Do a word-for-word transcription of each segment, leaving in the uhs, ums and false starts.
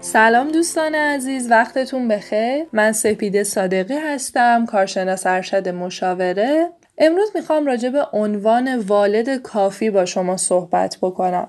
سلام دوستان عزیز، وقتتون بخیر. من سپیده صادقی هستم، کارشناس ارشد مشاوره. امروز میخوام راجع به عنوان والد کافی با شما صحبت بکنم.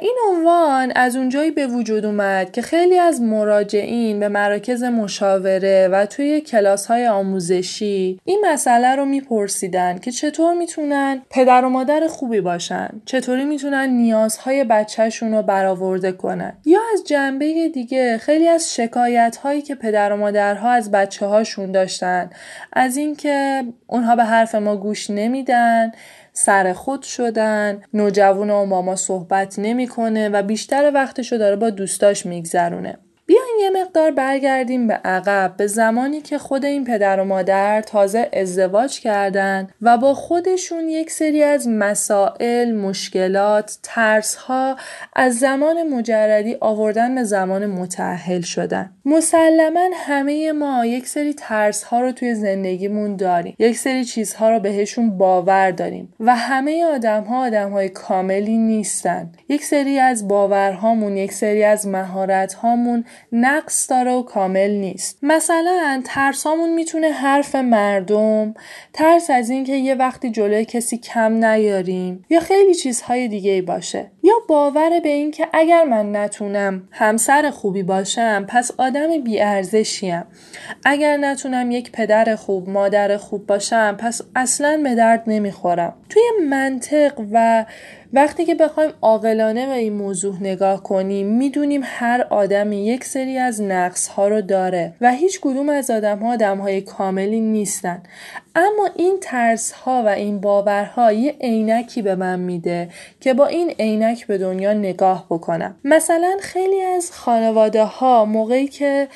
این عنوان از اونجایی به وجود اومد که خیلی از مراجعین به مراکز مشاوره و توی کلاس‌های آموزشی این مسئله رو میپرسیدن که چطور میتونن پدر و مادر خوبی باشن، چطوری میتونن نیازهای بچه‌شون رو برآورده کنن. یا از جنبه دیگه خیلی از شکایت‌هایی که پدر و مادرها از بچه‌هاشون داشتن، از اینکه اونها به حرف ما گوش نمیدن، سر خود شدن، نوجوان و ماما صحبت نمیکنه و بیشتر وقتشو داره با دوستاش میگذرونه. بیاین یه مقدار برگردیم به عقب، به زمانی که خود این پدر و مادر تازه ازدواج کردن و با خودشون یک سری از مسائل، مشکلات، ترس‌ها از زمان مجردی آوردن به زمان متأهل شدن. مسلماً همه ما یک سری ترس‌ها رو توی زندگیمون داریم، یک سری چیزها رو بهشون باور داریم و همه آدم‌ها آدم‌های کاملی نیستن. یک سری از باورهامون، یک سری از مهارت‌هامون نقص داره و کامل نیست. مثلا ترسامون میتونه حرف مردم، ترس از این که یه وقتی جلوی کسی کم نیاریم یا خیلی چیزهای دیگه باشه، یا باور به این که اگر من نتونم همسر خوبی باشم پس آدم بی‌ارزشیم، اگر نتونم یک پدر خوب، مادر خوب باشم پس اصلاً به درد نمیخورم. توی منطق و وقتی که بخوایم عاقلانه به این موضوع نگاه کنیم، میدونیم هر آدمی یک سری از نقص‌ها رو داره و هیچ کدوم از آدم‌ها آدم‌های کاملی نیستن. اما این ترس‌ها و این باورها یه عینکی به من میده که با این عینک به دنیا نگاه بکنم. مثلا خیلی از خانواده‌ها موقعی که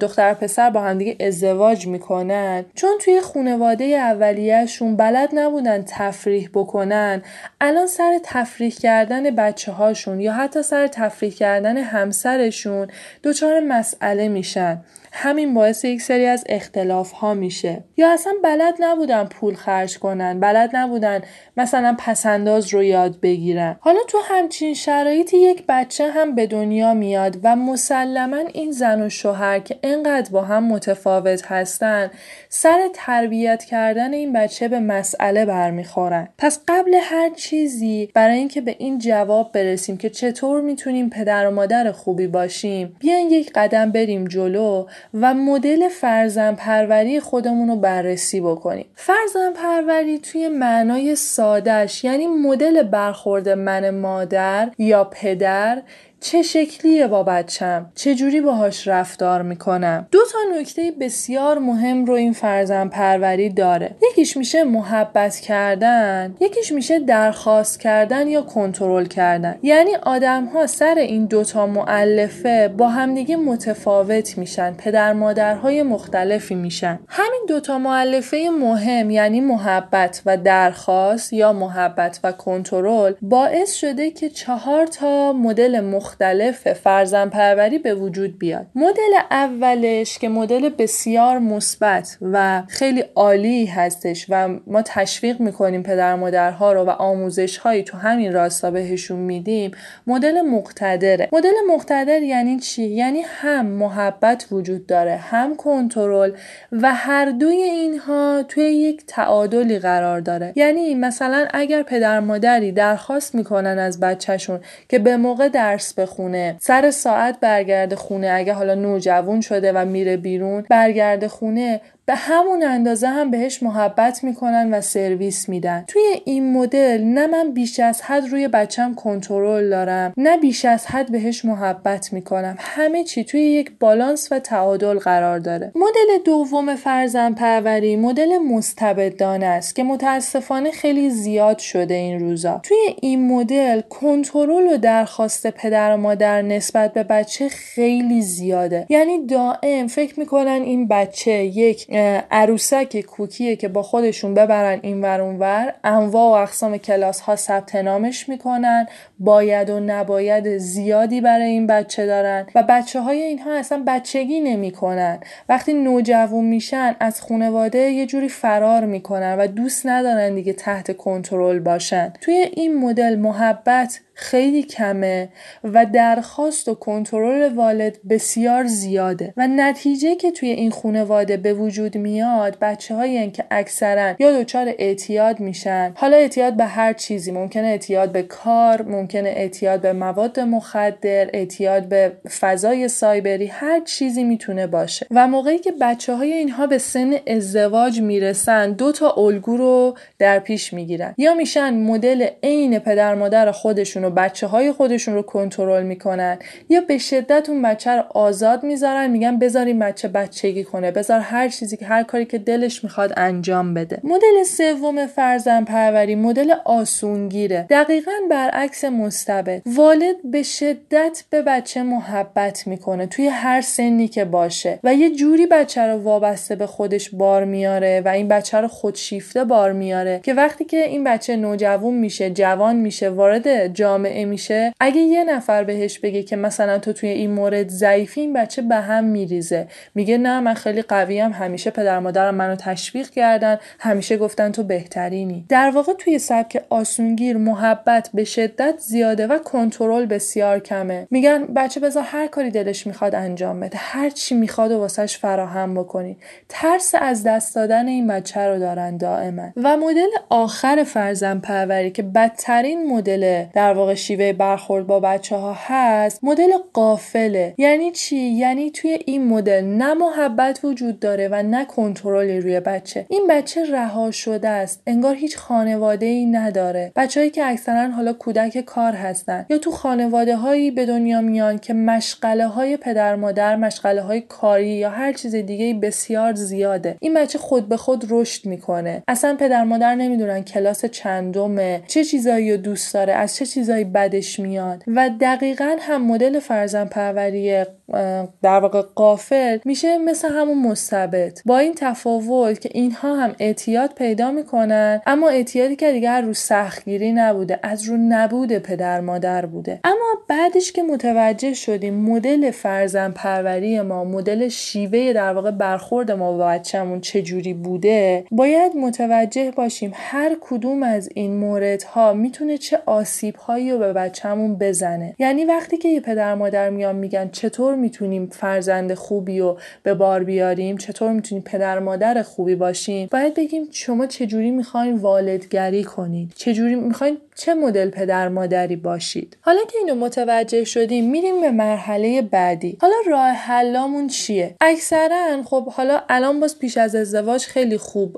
دختر پسر با هم دیگه ازدواج میکنن، چون توی خانواده اولیه‌شون بلد نبودن تفریح بکنن، الان سر تفریح کردن بچه‌هاشون یا حتی سر تفریح کردن همسرشون دوچار مسئله میشن. همین باعث یک سری از اختلاف‌ها میشه. یا اصلا بلد نبودن پول خرج کنن، بلد نبودن مثلا پسنداز رو یاد بگیرن. حالا تو همچین شرایطی یک بچه هم به دنیا میاد و مسلماً این زن و شوهر که اینقدر با هم متفاوت هستن، سر تربیت کردن این بچه به مسئله برمیخورن. پس قبل هر چیزی، برای اینکه به این جواب برسیم که چطور میتونیم پدر و مادر خوبی باشیم، بیاین یک قدم بریم جلو و مدل فرزند پروری خودمون رو بررسی بکنیم. فرزند پروری توی معنای سادهش یعنی مدل برخورد من مادر یا پدر چه شکلیه با بچم، چه جوری باهاش رفتار میکنم. دو تا نکته بسیار مهم رو این فرزند پروری داره. یکیش میشه محبت کردن، یکیش میشه درخواست کردن یا کنترل کردن. یعنی آدم ها سر این دو تا مؤلفه با همدیگه متفاوت میشن، پدر مادرهای مختلفی میشن. همین دو تا مؤلفه مهم یعنی محبت و درخواست یا محبت و کنترل باعث شده که چهار تا مدل مختلف مختلف فرزند پروری به وجود بیاد. مدل اولش که مدل بسیار مثبت و خیلی عالی هستش و ما تشویق میکنیم پدر مادرها رو و آموزش هایی تو همین راستا بهشون میدیم، مدل مقتدره. مدل مقتدر یعنی چی؟ یعنی هم محبت وجود داره، هم کنترل و هر دوی اینها توی یک تعادلی قرار داره. یعنی مثلا اگر پدر مادری درخواست میکنن از بچهشون که به موقع درس بخونه، سر ساعت برگرده خونه، اگه حالا نوجوان شده و میره بیرون برگرده خونه، به همون اندازه هم بهش محبت میکنن و سرویس میدن. توی این مدل نه من بیش از حد روی بچم کنترل دارم، نه بیش از حد بهش محبت میکنم. همه چی توی یک بالانس و تعادل قرار داره. مدل دوم فرزندپروری مدل مستبدانه است که متاسفانه خیلی زیاد شده این روزا. توی این مدل کنترل و درخواست پدر و مادر نسبت به بچه خیلی زیاده. یعنی دائم فکر میکنن این بچه یک عروسک کوکیه که با خودشون ببرن این ور اون ور، انواع و اقسام کلاس ها ثبت نامش میکنن، باید و نباید زیادی برای این بچه دارن و بچه های اینها اصلا بچگی نمیکنن. وقتی نوجوان میشن از خانواده یه جوری فرار میکنن و دوست ندارن دیگه تحت کنترل باشن. توی این مدل محبت خیلی کمه و درخواست و کنترل والد بسیار زیاده و نتیجه که توی این خانواده به وجود میاد بچه هایی که اکثرا یا دچار اعتیاد میشن، حالا اعتیاد به هر چیزی، ممکنه اعتیاد به کار، ممکنه اعتیاد به مواد مخدر، اعتیاد به فضای سایبری، هر چیزی میتونه باشه. و موقعی که بچه های اینها به سن ازدواج میرسن دو تا الگو رو در پیش میگیرن، یا میشن مدل عین پدر مادر خودشون و بچه های خودشون رو کنترل میکنن، یا به شدت اون بچه رو آزاد میذارن، میگن بذار این بچه بچگی کنه، بذار هر چیزی که هر کاری که دلش میخواد انجام بده. مدل سوم فرزندپروری مدل آسونگیره، دقیقاً برعکس مستبد. والد به شدت به بچه محبت میکنه توی هر سنی که باشه و یه جوری بچه رو وابسته به خودش بار میاره و این بچه رو خودشیفته بار میاره که وقتی که این بچه نوجوان میشه، جوان میشه، وارد جا میشه، اگه یه نفر بهش بگه که مثلا تو توی این مورد ضعیفی، این بچه به هم میریزه، میگه نه من خیلی قویم، همیشه پدر مادرم منو تشویق کردن، همیشه گفتن تو بهترینی. در واقع توی سبک آسونگیر محبت به شدت زیاده و کنترل بسیار کمه. میگن بچه بذار هر کاری دلش میخواد انجام بده، هر چی میخواد و واسش فراهم بکنی. ترس از دست دادن این بچه رو دارن دائما. و مدل آخر فرزندپروری که بدترین مدل در واقع شیوه برخورد با بچه ها هست، مدل قافله. یعنی چی؟ یعنی توی این مدل نه محبت وجود داره و نه کنترلی روی بچه. این بچه رها شده است، انگار هیچ خانواده‌ای نداره. بچه‌ای که اکثرا حالا کودک کار هستن یا تو خانواده‌هایی به دنیا میان که مشغله‌های پدر مادر، مشغله‌های کاری یا هر چیز دیگه‌ای بسیار زیاده. این بچه خود به خود رشد میکنه، اصلا پدر مادر نمیدونن کلاس چندمه، چه چیزایی رو دوست داره، از چه چیزایی بدش میاد. و دقیقاً هم مدل فرزندپروری در واقع غافل میشه مثل همون مستبد، با این تفاوت که اینها هم اعتیاد پیدا میکنن، اما اعتیادی که دیگر رو سختگیری نبوده، از رو نبود پدر مادر بوده. اما بعدش که متوجه شدیم مدل فرزندپروری ما، مدل شیوه در واقع برخورد ما با بچه‌مون چه جوری بوده، باید متوجه باشیم هر کدوم از این موردها میتونه چه آسیب هایی رو به بچه‌مون بزنه. یعنی وقتی که یه پدر مادر میان میگن چطور میتونیم فرزند خوبی رو به بار بیاریم، چطور میتونیم پدر مادر خوبی باشیم، باید بگیم شما چجوری میخواین والدگری کنید، چجوری میخواین، چه مدل پدر مادری باشید. حالا که اینو متوجه شدیم میریم به مرحله بعدی. حالا راه حلمون چیه؟ اکثرا خب حالا الان باز پیش از ازدواج خیلی خوب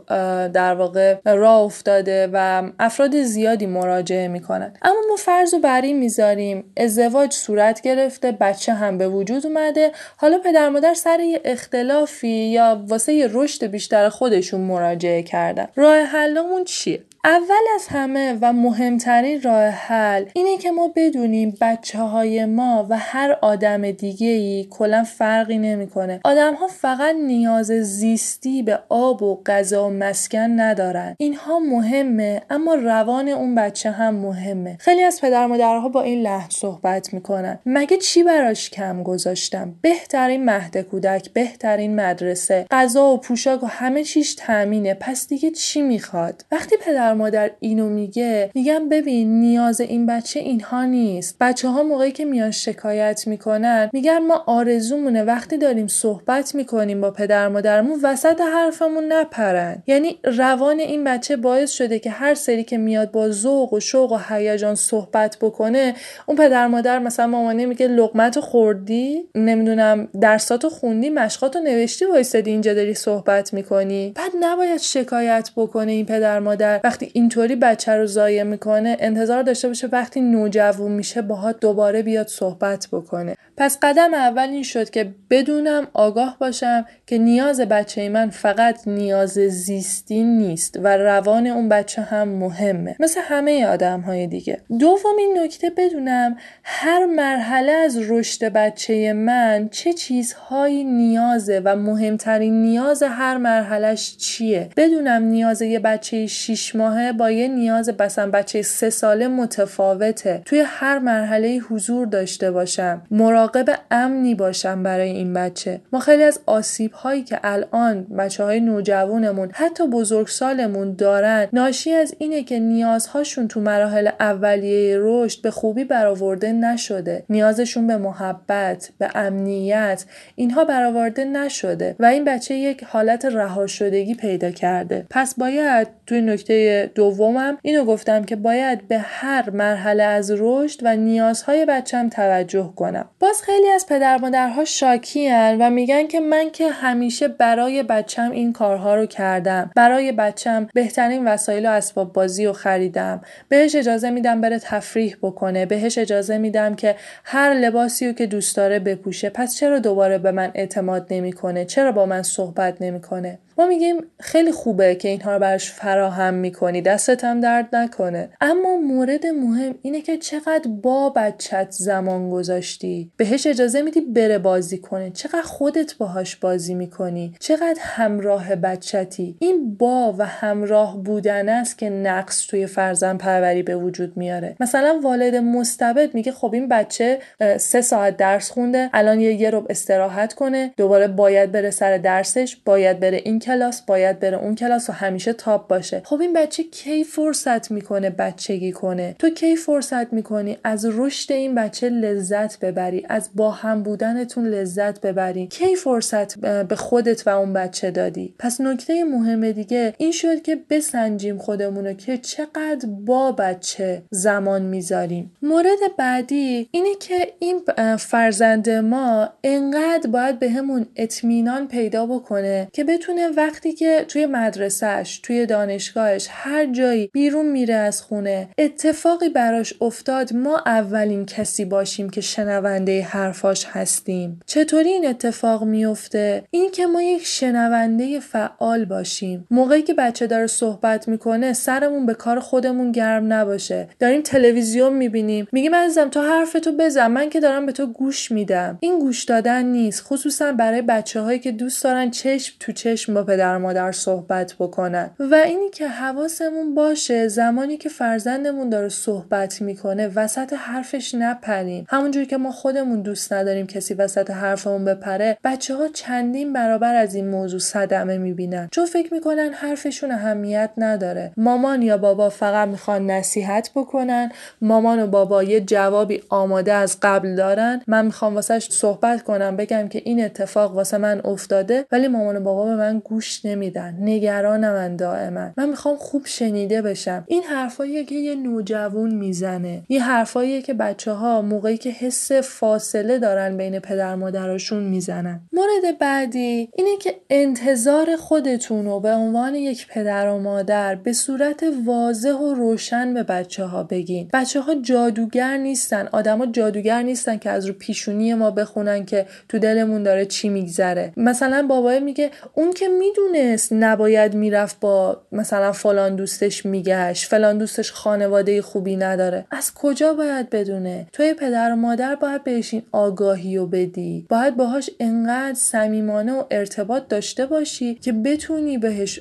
در واقع راه افتاده و افراد زیادی مراجعه میکنن، اما ما فرضو بر این میذاریم ازدواج صورت گرفته، بچه هم به وجود اومده، حالا پدر مادر سر یه اختلافی یا واسه یه رشد بیشتر خودشون مراجعه کردن. راه حلمون چیه؟ اول از همه و مهمترین راه حل اینه که ما بدونیم بچه های ما و هر آدم دیگه‌ای کلا فرقی نمی‌کنه. آدم‌ها فقط نیاز زیستی به آب و غذا و مسکن ندارن. اینها مهمه، اما روان اون بچه هم مهمه. خیلی از پدر مادرها با این لحن صحبت می‌کنن. مگه چی براش کم گذاشتم؟ بهترین مهد کودک، بهترین مدرسه، غذا و پوشاک و همه چیش تامینه. پس دیگه چی می‌خواد؟ وقتی پدر مادر اینو میگه، میگم ببین نیاز این بچه اینها نیست. بچه‌ها موقعی که میان شکایت میکنن میگن ما آرزومونه وقتی داریم صحبت میکنیم با پدر مادرمون وسط حرفمون نپرن. یعنی روان این بچه باعث شده که هر سری که میاد با ذوق و شوق و هیجان صحبت بکنه، اون پدر مادر مثلا مامانه میگه لقمتو خوردی، نمیدونم درساتو خوندی، مشقاتو نوشتی، وایسادی اینجا داری صحبت میکنی. بعد نباید شکایت بکنه این پدر مادر. وقتی اینطوری بچه رو ضایع میکنه انتظار داشته باشه وقتی نوجوان میشه باهات دوباره بیاد صحبت بکنه. پس قدم اول این شد که بدونم، آگاه باشم که نیاز بچه من فقط نیاز زیستی نیست و روان اون بچه هم مهمه، مثل همه آدم‌های دیگه. دومین نکته بدونم هر مرحله از رشد بچه من چه چیزهایی نیازه و مهمترین نیاز هر مرحلهش چیه. بدونم نیاز یه بچه شش ماهه با یه نیاز مثلا بچه سه ساله متفاوته. توی هر مرحله حضور داشته باشم، مراقب امنی باشم برای این بچه. ما خیلی از آسیب‌هایی که الان بچه‌های نوجوانمون حتی بزرگسالمون دارن ناشی از اینه که نیازهاشون تو مراحل اولیه رشد به خوبی برآورده نشده. نیازشون به محبت، به امنیت، اینها برآورده نشده و این بچه یک حالت رها شدگی پیدا کرده. پس باید توی نکته دومم اینو گفتم که باید به هر مرحله از رشد و نیازهای بچه‌م توجه کنم. باز خیلی از پدر مادرها شاکیان و میگن که من که همیشه برای بچه‌م این کارها رو کردم، برای بچه‌م بهترین وسایل و اسباب بازی رو خریدم، بهش اجازه میدم بره تفریح بکنه، بهش اجازه میدم که هر لباسی رو که دوست داره بپوشه، پس چرا دوباره به من اعتماد نمیکنه؟ چرا با من صحبت نمیکنه؟ ما میگیم خیلی خوبه که اینها رو براش فراهم میکنی، دستت هم درد نکنه. اما مورد مهم اینه که چقدر با بچت زمان گذاشتی، بهش اجازه میدی بره بازی کنه، چقدر خودت باهاش بازی میکنی، چقدر همراه بچتی. این با و همراه بودن است که نقص توی فرزند پروری به وجود میاره. مثلا والد مستبد میگه خب این بچه سه ساعت درس خونده، الان یه یه ربع استراحت کنه، دوباره باید بره سر درسش، باید بره این کلاس، باید بره اون کلاس و همیشه تاپ باشه. خب این بچه کی فرصت میکنه بچگی کنه؟ تو کی فرصت میکنی از رشد این بچه لذت ببری، از با هم بودنتون لذت ببری؟ کی فرصت به خودت و اون بچه دادی؟ پس نکته مهم دیگه این شد که بسنجیم خودمونو که چقدر با بچه زمان میذاریم. مورد بعدی اینه که این فرزند ما انقدر باید به همون اطمینان پیدا بکنه که بتونه وقتی که توی مدرسهش، توی دانشگاهش، هر جایی بیرون میره از خونه، اتفاقی براش افتاد، ما اولین کسی باشیم که شنونده حرفاش هستیم. چطوری این اتفاق میفته؟ این که ما یک شنونده فعال باشیم. موقعی که بچه داره صحبت میکنه سرمون به کار خودمون گرم نباشه. داریم تلویزیون میبینیم میگیم عزیزم تو حرفتو بزن، من که دارم به تو گوش میدم. این گوش دادن نیست، خصوصا برای بچه‌هایی که دوست دارن چشم تو چشم با پدر مادر صحبت بکنن. و اینی که حواسمون باشه زمانی که فرزندمون داره صحبت میکنه وسط حرفش نپریم. همونجوری که ما خودمون دوست نداریم کسی وسط حرفمون بپره، بچه‌ها چندین برابر از این موضوع صدمه میبینن، چون فکر میکنن حرفشون اهمیت نداره. مامان یا بابا فقط میخوان نصیحت بکنن، مامان و بابا یه جوابی آماده از قبل دارن، من میخوام واسش صحبت کنم، بگم که این اتفاق واسه من افتاده، ولی مامان و بابا به من گوش نمیدن، نگرانم من دائما، من میخوام خوب شنیده بشم. این حرفاییه که یه نوجوان میزنه، این حرفاییه که بچه‌ها موقعی که حس فاصله دارن بین پدر مادرشون میزنن. مورد بعدی اینه که انتظار خودتون رو به عنوان یک پدر و مادر به صورت واضح و روشن به بچه‌ها بگین. بچه‌ها جادوگر نیستن، آدما جادوگر نیستن که از رو پیشونی ما بخونن که تو دلمون داره چی میگذره. مثلا بابا میگه اون که میدونست نباید میرفت با مثلا فلان دوستش میگشت، فلان دوستش خانواده خوبی نداره. از کجا باید بدونه؟ توی پدر و مادر باید بهش این آگاهی رو بدی، باید باهاش انقدر صمیمانه و ارتباط داشته باشی که بتونی بهش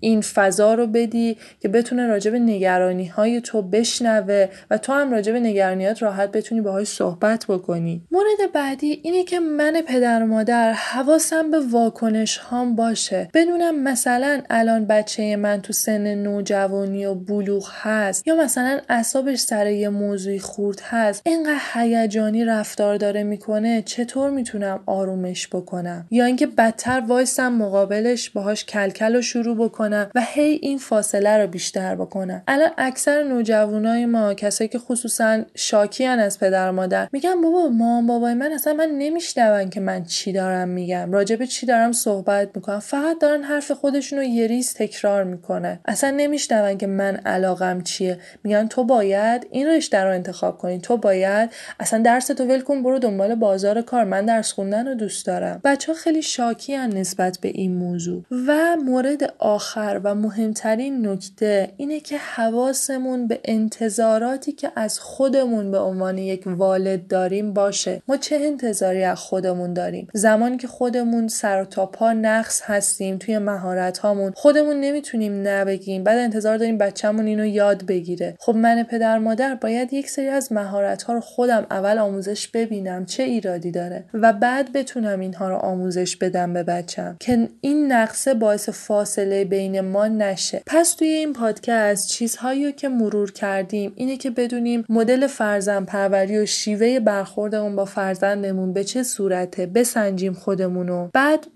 این فضا رو بدی که بتونه راجع به نگرانی های تو بشنوه و تو هم راجع به نگرانیات راحت بتونی باهاش صحبت بکنی. مورد بعدی اینه که من پدر و مادر حواسم به واکنش هام باشه، بدونم مثلا الان بچه من تو سن نوجوانی و بلوغ هست یا مثلا اعصابش سر یه موضوعی خورد هست، اینقدر هیجانی رفتار داره میکنه، چطور میتونم آرومش بکنم؟ یا اینکه بدتر وایسم مقابلش باهاش کلکل رو شروع بکنم و هی این فاصله رو بیشتر بکنم. الان اکثر نوجوانای ما، کسایی که خصوصا شاکیان از پدر مادر، میگن بابا مامان بابای من اصلا من نمیشنون که من چی دارم میگم، راجب چی دارم صحبت میکنم، فقط دارن حرف خودشون رو یه ریز تکرار میکنه، اصلا نمیشنون که من علاقم چیه. میگن تو باید این رشته رو انتخاب کنی، تو باید اصلا درس تو ول کن برو دنبال بازار کار، من درس خوندن رو دوست دارم. بچه‌ها خیلی شاکیان نسبت به این موضوع. و مورد آخر و مهمترین نکته اینه که حواسمون به انتظاراتی که از خودمون به عنوان یک والد داریم باشه. ما چه انتظاری از خودمون داریم؟ زمانی که خودمون سر تا پا نقص هستیم توی مهارت هامون، خودمون نمیتونیم نبگیم، بعد انتظار داریم بچه‌مون اینو یاد بگیره. خب من پدر مادر باید یک سری از مهارت ها رو خودم اول آموزش ببینم چه ایرادی داره و بعد بتونم اینها رو آموزش بدم به بچم که این نقصه باعث فاصله بین ما نشه. پس توی این پادکست چیزهایی که مرور کردیم اینه که بدونیم مدل فرزند پروری و شیوه برخوردمون با فرزندمون به چه صورته، بسنجیم خودمونو، بعد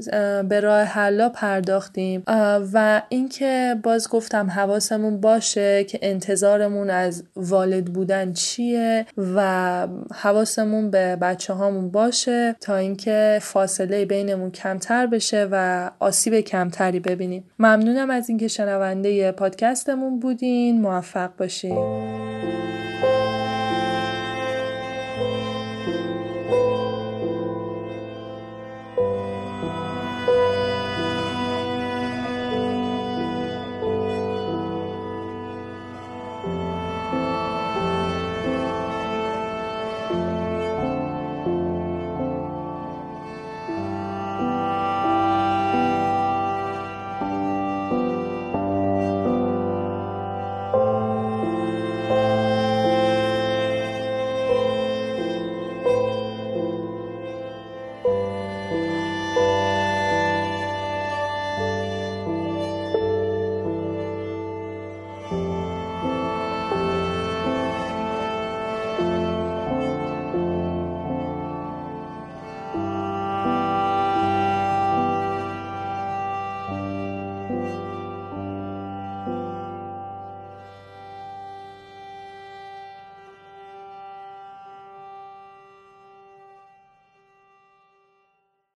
به راه حلا پرداختیم و اینکه باز گفتم حواسمون باشه که انتظارمون از والد بودن چیه و حواسمون به بچه هامون باشه تا اینکه فاصله بینمون کمتر بشه و آسیب کمتری ببینیم. ممنونم از اینکه شنونده پادکستمون بودین. موفق باشین.